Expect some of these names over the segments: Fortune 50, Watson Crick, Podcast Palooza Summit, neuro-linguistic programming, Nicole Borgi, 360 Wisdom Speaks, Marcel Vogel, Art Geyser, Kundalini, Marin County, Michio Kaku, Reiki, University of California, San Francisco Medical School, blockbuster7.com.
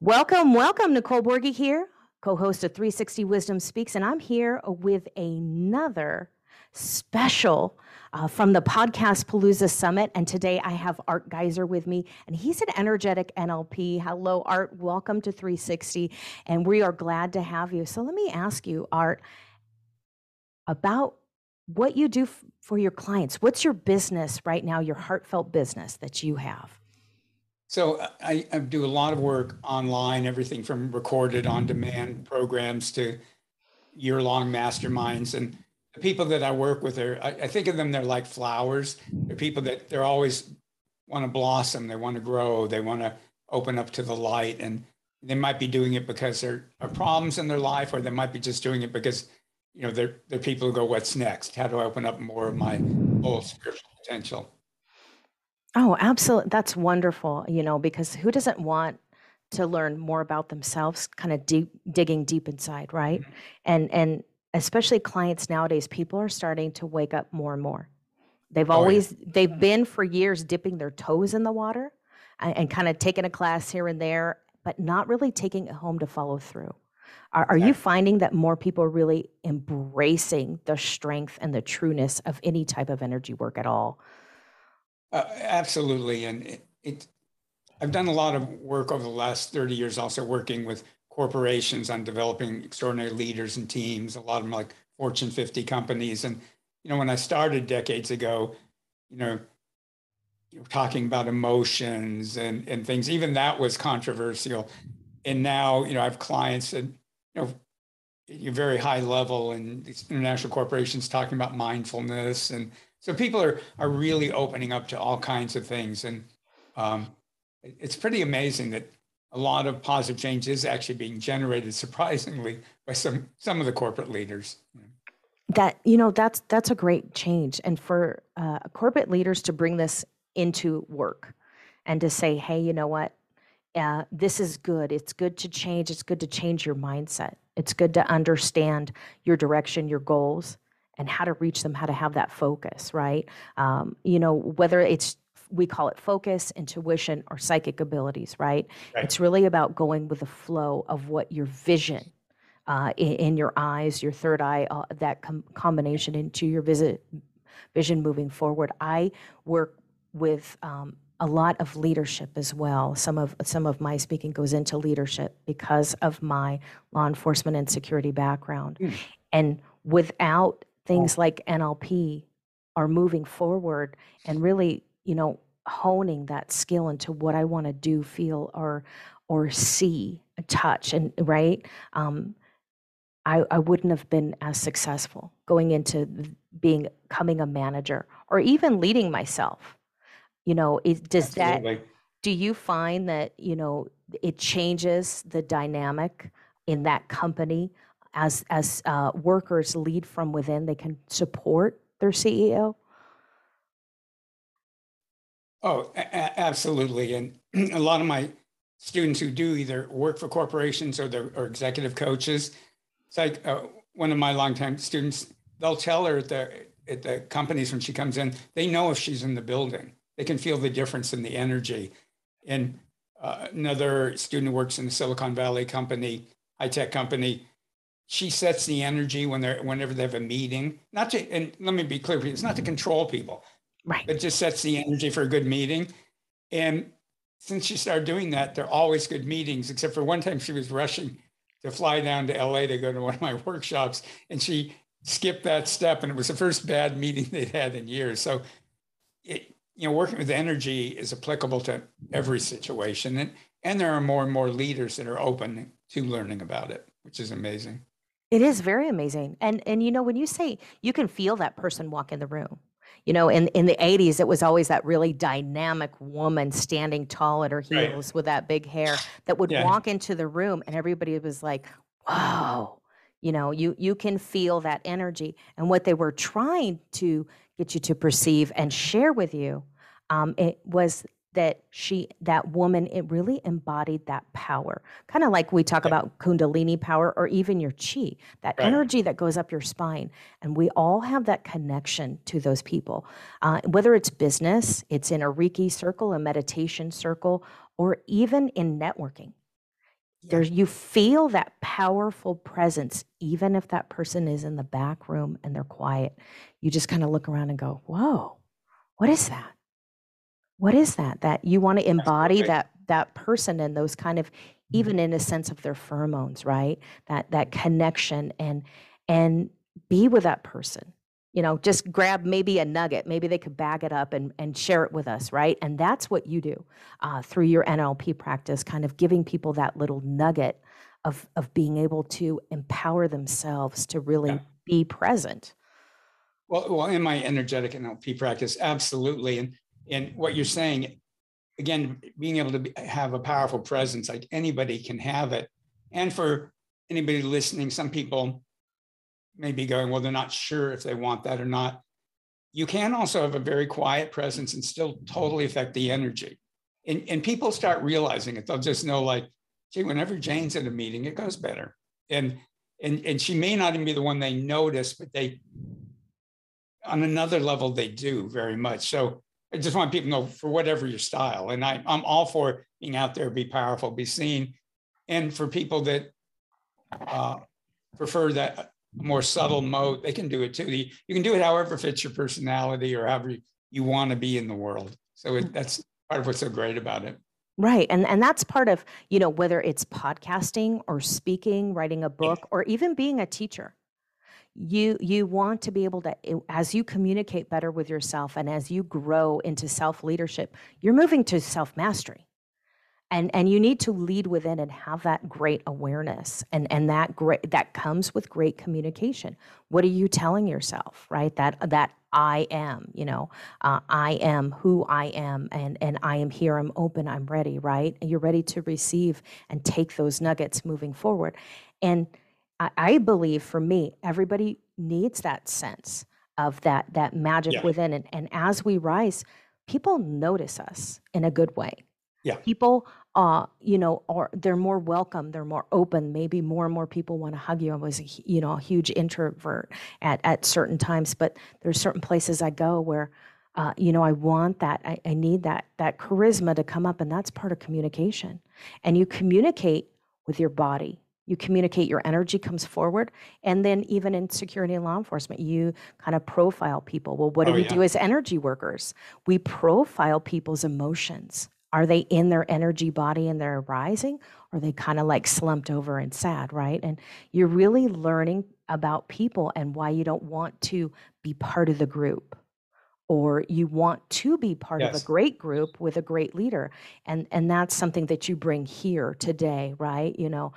Welcome, Nicole Borgi here, co-host of 360 Wisdom Speaks, and I'm here with another special from the Podcast Palooza Summit, and today I have Art Geyser with me, and he's an energetic NLP. Hello, Art. Welcome to 360, and we are glad to have you. So let me ask you, Art, about what you do for your clients. What's your business right now, your heartfelt business that you have? So I do a lot of work online, everything from recorded on-demand programs to year-long masterminds. And the people that I work with are, I think of them, they're like flowers. They're people that they're always want to blossom. They want to grow. They want to open up to the light. And they might be doing it because there are problems in their life, or they might be just doing it because, you know, they're people who go, what's next? How do I open up more of my whole spiritual potential? Oh, absolutely. That's wonderful, you know, because who doesn't want to learn more about themselves, kind of digging deep inside, right? Mm-hmm. And especially clients nowadays, people are starting to wake up more and more. They've they've been for years dipping their toes in the water and kind of taking a class here and there, but not really taking it home to follow through. Are you finding that more people are really embracing the strength and the trueness of any type of energy work at all? Absolutely. And I've done a lot of work over the last 30 years, also working with corporations on developing extraordinary leaders and teams, a lot of them like Fortune 50 companies. And, you know, when I started decades ago, you know talking about emotions and things, even that was controversial. And now, you know, I have clients that, you know, at a very high level, and these international corporations talking about mindfulness. And so people are really opening up to all kinds of things. And it's pretty amazing that a lot of positive change is actually being generated, surprisingly, by some of the corporate leaders. That, you know, that's a great change. And for corporate leaders to bring this into work and to say, hey, you know what? This is good. It's good to change. It's good to change your mindset. It's good to understand your direction, your goals, and how to reach them, how to have that focus, right? You know, whether it's, we call it focus, intuition, or psychic abilities, right? It's really about going with the flow of what your vision in your eyes, your third eye, that combination into your vision moving forward. I work with a lot of leadership as well. Some of my speaking goes into leadership because of my law enforcement and security background. Mm. And without things like NLP are moving forward and really, you know, honing that skill into what I want to do, feel, or see, touch, and right. I wouldn't have been as successful going into becoming a manager or even leading myself. You know, do you find that, you know, it changes the dynamic in that company as workers lead from within, they can support their CEO? Oh, absolutely. And a lot of my students who do either work for corporations or they're executive coaches, it's like one of my longtime students, they'll tell her at the companies when she comes in, they know if she's in the building. They can feel the difference in the energy. And another student who works in a Silicon Valley company, high-tech company, she sets the energy whenever they have a meeting. Not to, and let me be clear, it's not to control people, right? It just sets the energy for a good meeting. And since she started doing that, they're always good meetings, except for one time she was rushing to fly down to LA to go to one of my workshops, and she skipped that step, and it was the first bad meeting they'd had in years. So you know, working with energy is applicable to every situation. And there are more and more leaders that are open to learning about it, which is amazing. It is very amazing. And you know, when you say you can feel that person walk in the room, you know, in the 80s, it was always that really dynamic woman standing tall at her heels with that big hair that would walk into the room and everybody was like, wow, you know, you can feel that energy. And what they were trying to get you to perceive and share with you, it was that that woman, it really embodied that power. Kind of like we talk about Kundalini power or even your chi, that energy that goes up your spine. And we all have that connection to those people. Whether it's business, it's in a Reiki circle, a meditation circle, or even in networking. There's, you feel that powerful presence, even if that person is in the back room and they're quiet. You just kind of look around and go, whoa, what is that? What is that? That you want to embody that person and those kind of, even in a sense of their pheromones, right? That connection and be with that person, you know, just grab maybe a nugget, maybe they could bag it up and share it with us, right? And that's what you do through your NLP practice, kind of giving people that little nugget of being able to empower themselves to really be present. Well, in my energetic NLP practice, absolutely. And what you're saying, again, being able to have a powerful presence, like anybody can have it. And for anybody listening, some people may be going, well, they're not sure if they want that or not. You can also have a very quiet presence and still totally affect the energy. And people start realizing it. They'll just know, like, gee, whenever Jane's at a meeting, it goes better. And she may not even be the one they notice, but they, on another level, they do very much. So I just want people to know, for whatever your style, and I'm all for being out there, be powerful, be seen. And for people that prefer that more subtle mode, they can do it too. You can do it however fits your personality or however you want to be in the world. So that's part of what's so great about it. Right. And that's part of, you know, whether it's podcasting or speaking, writing a book, or even being a teacher. You want to be able to, as you communicate better with yourself and as you grow into self-leadership, you're moving to self-mastery. And you need to lead within and have that great awareness. And that comes with great communication. What are you telling yourself, right? That I am, you know, I am who I am, and I am here, I'm open, I'm ready, right? And you're ready to receive and take those nuggets moving forward. And I believe, for me, everybody needs that sense of that magic within. And as we rise, people notice us in a good way. Yeah. People, you know, they're more welcome. They're more open. Maybe more and more people want to hug you. I was, you know, a huge introvert at certain times, but there's certain places I go where, you know, I want that. I need that charisma to come up, and that's part of communication. And you communicate with your body. You communicate, your energy comes forward. And then even in security and law enforcement, you kind of profile people. Well, what do we do as energy workers? We profile people's emotions. Are they in their energy body and they're rising? Or are they kind of like slumped over and sad, right? And you're really learning about people and why you don't want to be part of the group, or you want to be part of a great group with a great leader. And that's something that you bring here today, right? You know,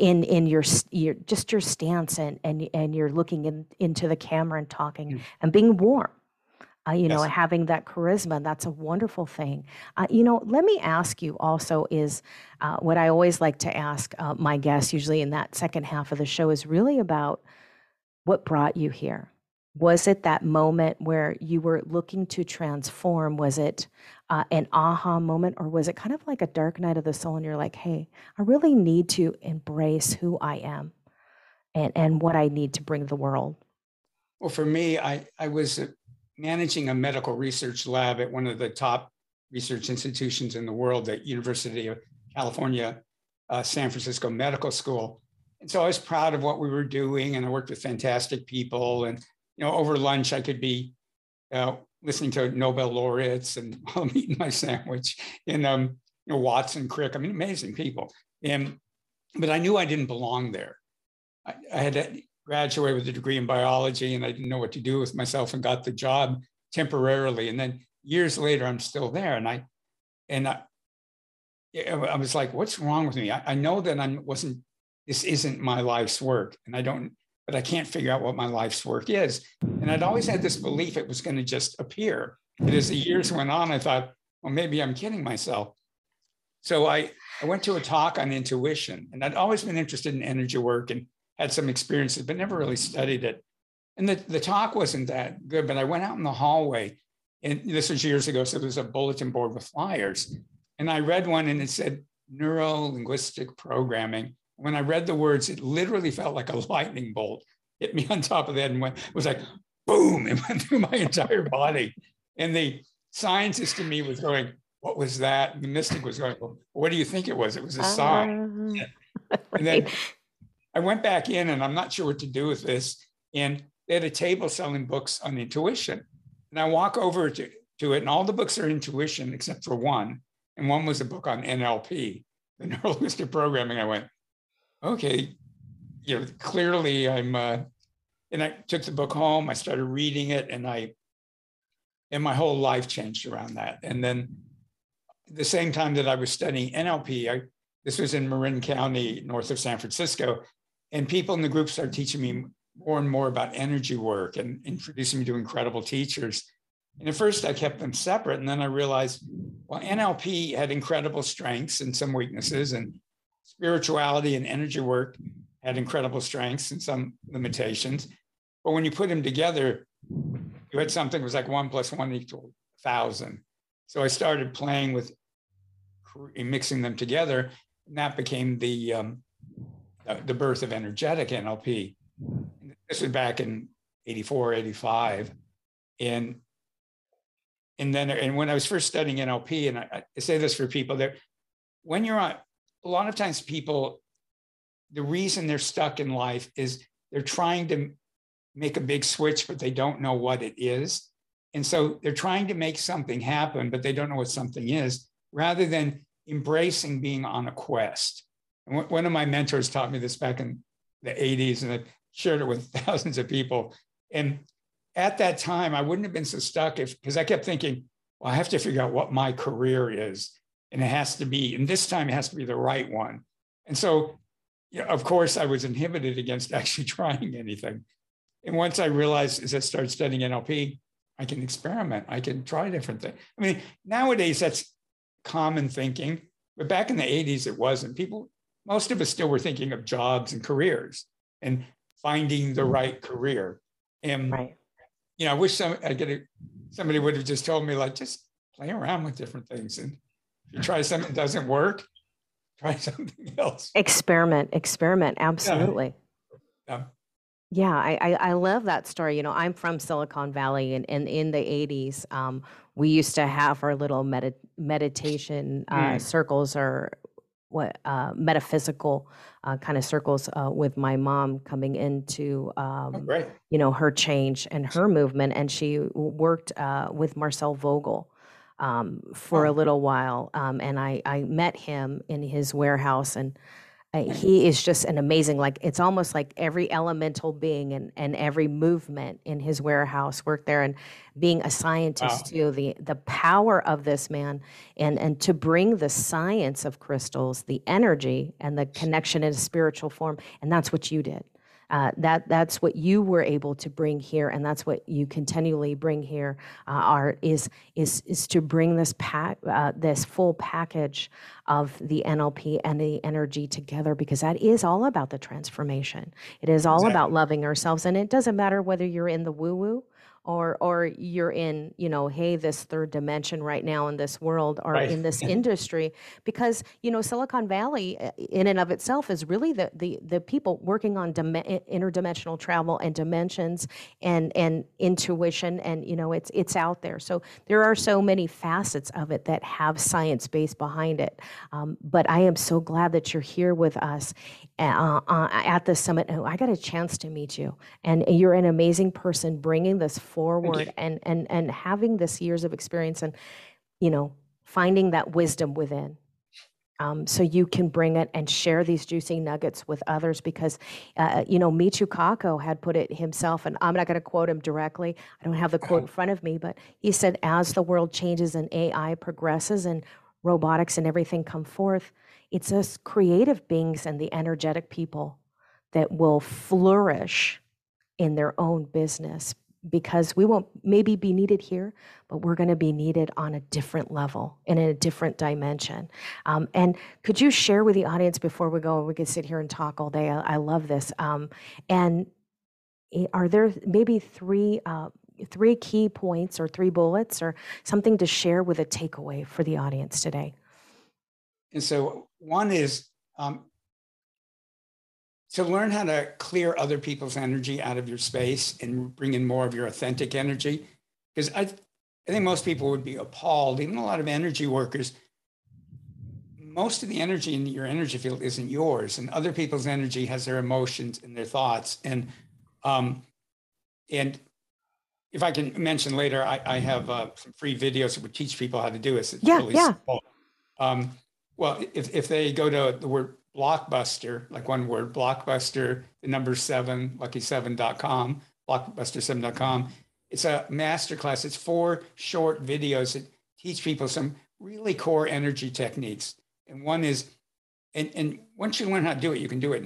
in your just your stance and you're looking into the camera and talking and being warm, you know, having that charisma. That's a wonderful thing. You know, let me ask you also is what I always like to ask my guests usually in that second half of the show is really about what brought you here. Was it that moment where you were looking to transform? Was it an aha moment, or was it kind of like a dark night of the soul and you're like, hey, I really need to embrace who I am and what I need to bring to the world? Well, for me, I was managing a medical research lab at one of the top research institutions in the world at University of California, San Francisco Medical School. And so I was proud of what we were doing, and I worked with fantastic people. And you know, over lunch, I could be listening to Nobel laureates and I'm eating my sandwich and you know, Watson Crick. I mean, amazing people. But I knew I didn't belong there. I had to graduate with a degree in biology, and I didn't know what to do with myself and got the job temporarily. And then years later, I'm still there. And I was like, what's wrong with me? I know that this isn't my life's work, and but I can't figure out what my life's work is. And I'd always had this belief it was going to just appear. But as the years went on, I thought, well, maybe I'm kidding myself. So I went to a talk on intuition, and I'd always been interested in energy work and had some experiences, but never really studied it. And the talk wasn't that good, but I went out in the hallway, and this was years ago, so there was a bulletin board with flyers. And I read one, and it said neuro-linguistic programming. When I read the words, it literally felt like a lightning bolt hit me on top of the head and it was like, boom, it went through my entire body. And the scientist in me was going, what was that? And the mystic was going, well, what do you think it was? It was a sign. Yeah. Right. And then I went back in, and I'm not sure what to do with this. And they had a table selling books on intuition. And I walk over to it, and all the books are intuition except for one. And one was a book on NLP, the neuro-linguistic programming. I went, okay, you know, clearly I'm, and I took the book home. I started reading it, and my whole life changed around that. And then the same time that I was studying NLP, this was in Marin County, north of San Francisco, and people in the group started teaching me more and more about energy work and introducing me to incredible teachers. And at first I kept them separate. And then I realized, well, NLP had incredible strengths and some weaknesses, and spirituality and energy work had incredible strengths and some limitations. But when you put them together, you had something that was like 1 + 1 = 1,000. So I started playing with mixing them together, and that became the birth of energetic NLP. This was back in 84, 85. And then when I was first studying NLP, and I say this for people there, when you're on, a lot of times people, the reason they're stuck in life is they're trying to make a big switch, but they don't know what it is. And so they're trying to make something happen, but they don't know what something is, rather than embracing being on a quest. And one of my mentors taught me this back in the 80s, and I shared it with thousands of people. And at that time, I wouldn't have been so stuck because I kept thinking, well, I have to figure out what my career is. And it has to be, and this time it has to be the right one. And so, you know, of course, I was inhibited against actually trying anything. And once I realized, as I started studying NLP, I can experiment. I can try different things. I mean, nowadays, that's common thinking. But back in the 80s, it wasn't. Most of us still were thinking of jobs and careers and finding the right career. And, you know, I wish somebody would have just told me, like, just play around with different things. And if you try something that doesn't work, try something else. Experiment. Absolutely. Yeah. Yeah, I love that story. You know, I'm from Silicon Valley, and in the 80s, we used to have our little meditation circles, or what metaphysical kind of circles with my mom coming into, you know, her change and her movement. And she worked with Marcel Vogel for a little while. And I met him in his warehouse, and he is just an amazing, like, it's almost like every elemental being and every movement in his warehouse worked there. And being a scientist too, the power of this man, and to bring the science of crystals, the energy and the connection in a spiritual form. And that's what you did. That's what you were able to bring here, and that's what you continually bring here. Art is to bring this this full package of the NLP and the energy together, because that is all about the transformation. It is all about loving ourselves, and it doesn't matter whether you're in the woo-woo or you're in, you know, hey, this third dimension right now in this world, or in this industry, because, you know, Silicon Valley in and of itself is really the people working on interdimensional travel and dimensions and intuition. And, you know, it's out there. So there are so many facets of it that have science base behind it. But I am so glad that you're here with us at the summit. Oh, I got a chance to meet you, and you're an amazing person bringing this forward and having this years of experience, and, you know, finding that wisdom within, so you can bring it and share these juicy nuggets with others, because you know, Michio Kaku had put it himself, and I'm not going to quote him directly, I don't have the quote in front of me, but he said, as the world changes and AI progresses and robotics and everything come forth, it's us creative beings and the energetic people that will flourish in their own business, because we won't maybe be needed here, but we're going to be needed on a different level and in a different dimension. And could you share with the audience before we go, we could sit here and talk all day. I love this. And are there maybe three key points or three bullets or something to share with a takeaway for the audience today? And so one is to learn how to clear other people's energy out of your space and bring in more of your authentic energy. Because I think most people would be appalled, even a lot of energy workers. Most of the energy in your energy field isn't yours, and other people's energy has their emotions and their thoughts. And if I can mention later, I have some free videos that would teach people how to do this. It's really simple. Well, if they go to the word Blockbuster, like one word, Blockbuster, the number 7, lucky7.com, blockbuster7.com. It's a masterclass. It's 4 short videos that teach people some really core energy techniques. And one is, and once you learn how to do it, you can do it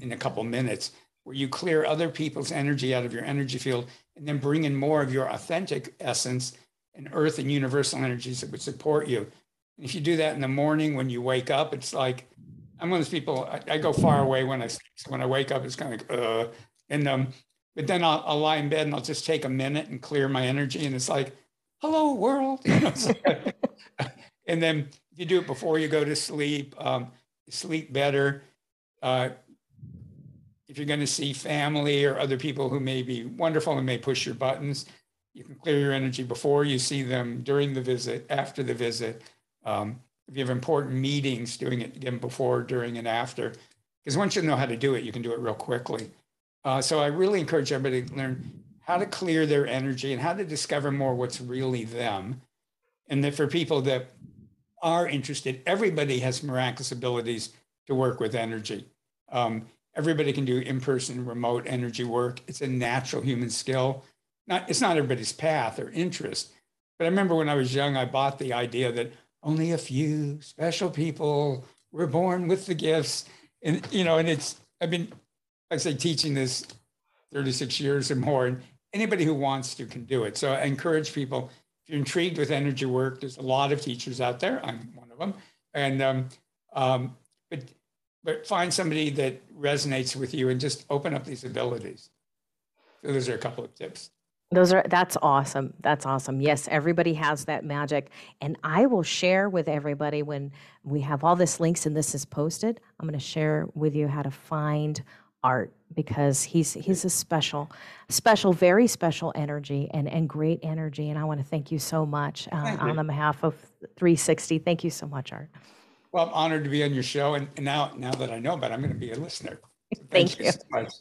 in a couple minutes, where you clear other people's energy out of your energy field and then bring in more of your authentic essence and earth and universal energies that would support you. And if you do that in the morning when you wake up, it's like, I'm one of those people, I go far away when I sleep. So when I wake up, it's kind of like, but then I'll lie in bed and I'll just take a minute and clear my energy. And it's like, hello, world. You know, so, and then if you do it before you go to sleep, sleep better. If you're going to see family or other people who may be wonderful and may push your buttons, you can clear your energy before you see them, during the visit, after the visit. If you have important meetings, doing it again before, during, and after. Because once you know how to do it, you can do it real quickly. So I really encourage everybody to learn how to clear their energy and how to discover more what's really them. And that for people that are interested, everybody has miraculous abilities to work with energy. Everybody can do in-person, remote energy work. It's a natural human skill. It's not everybody's path or interest. But I remember when I was young, I bought the idea that only a few special people were born with the gifts. And, you know, and it's, I've been, like I say, teaching this 36 years or more, and anybody who wants to can do it. So I encourage people, if you're intrigued with energy work, there's a lot of teachers out there. I'm one of them. And, but find somebody that resonates with you and just open up these abilities. So those are a couple of tips. That's awesome. That's awesome. Yes, everybody has that magic. And I will share with everybody when we have all this links and this is posted, I'm going to share with you how to find Art, because he's a special, very special energy and great energy. And I want to thank you so much on the behalf of 360. Thank you so much, Art. Well, I'm honored to be on your show. And now that I know about it, I'm going to be a listener. So thank you so much.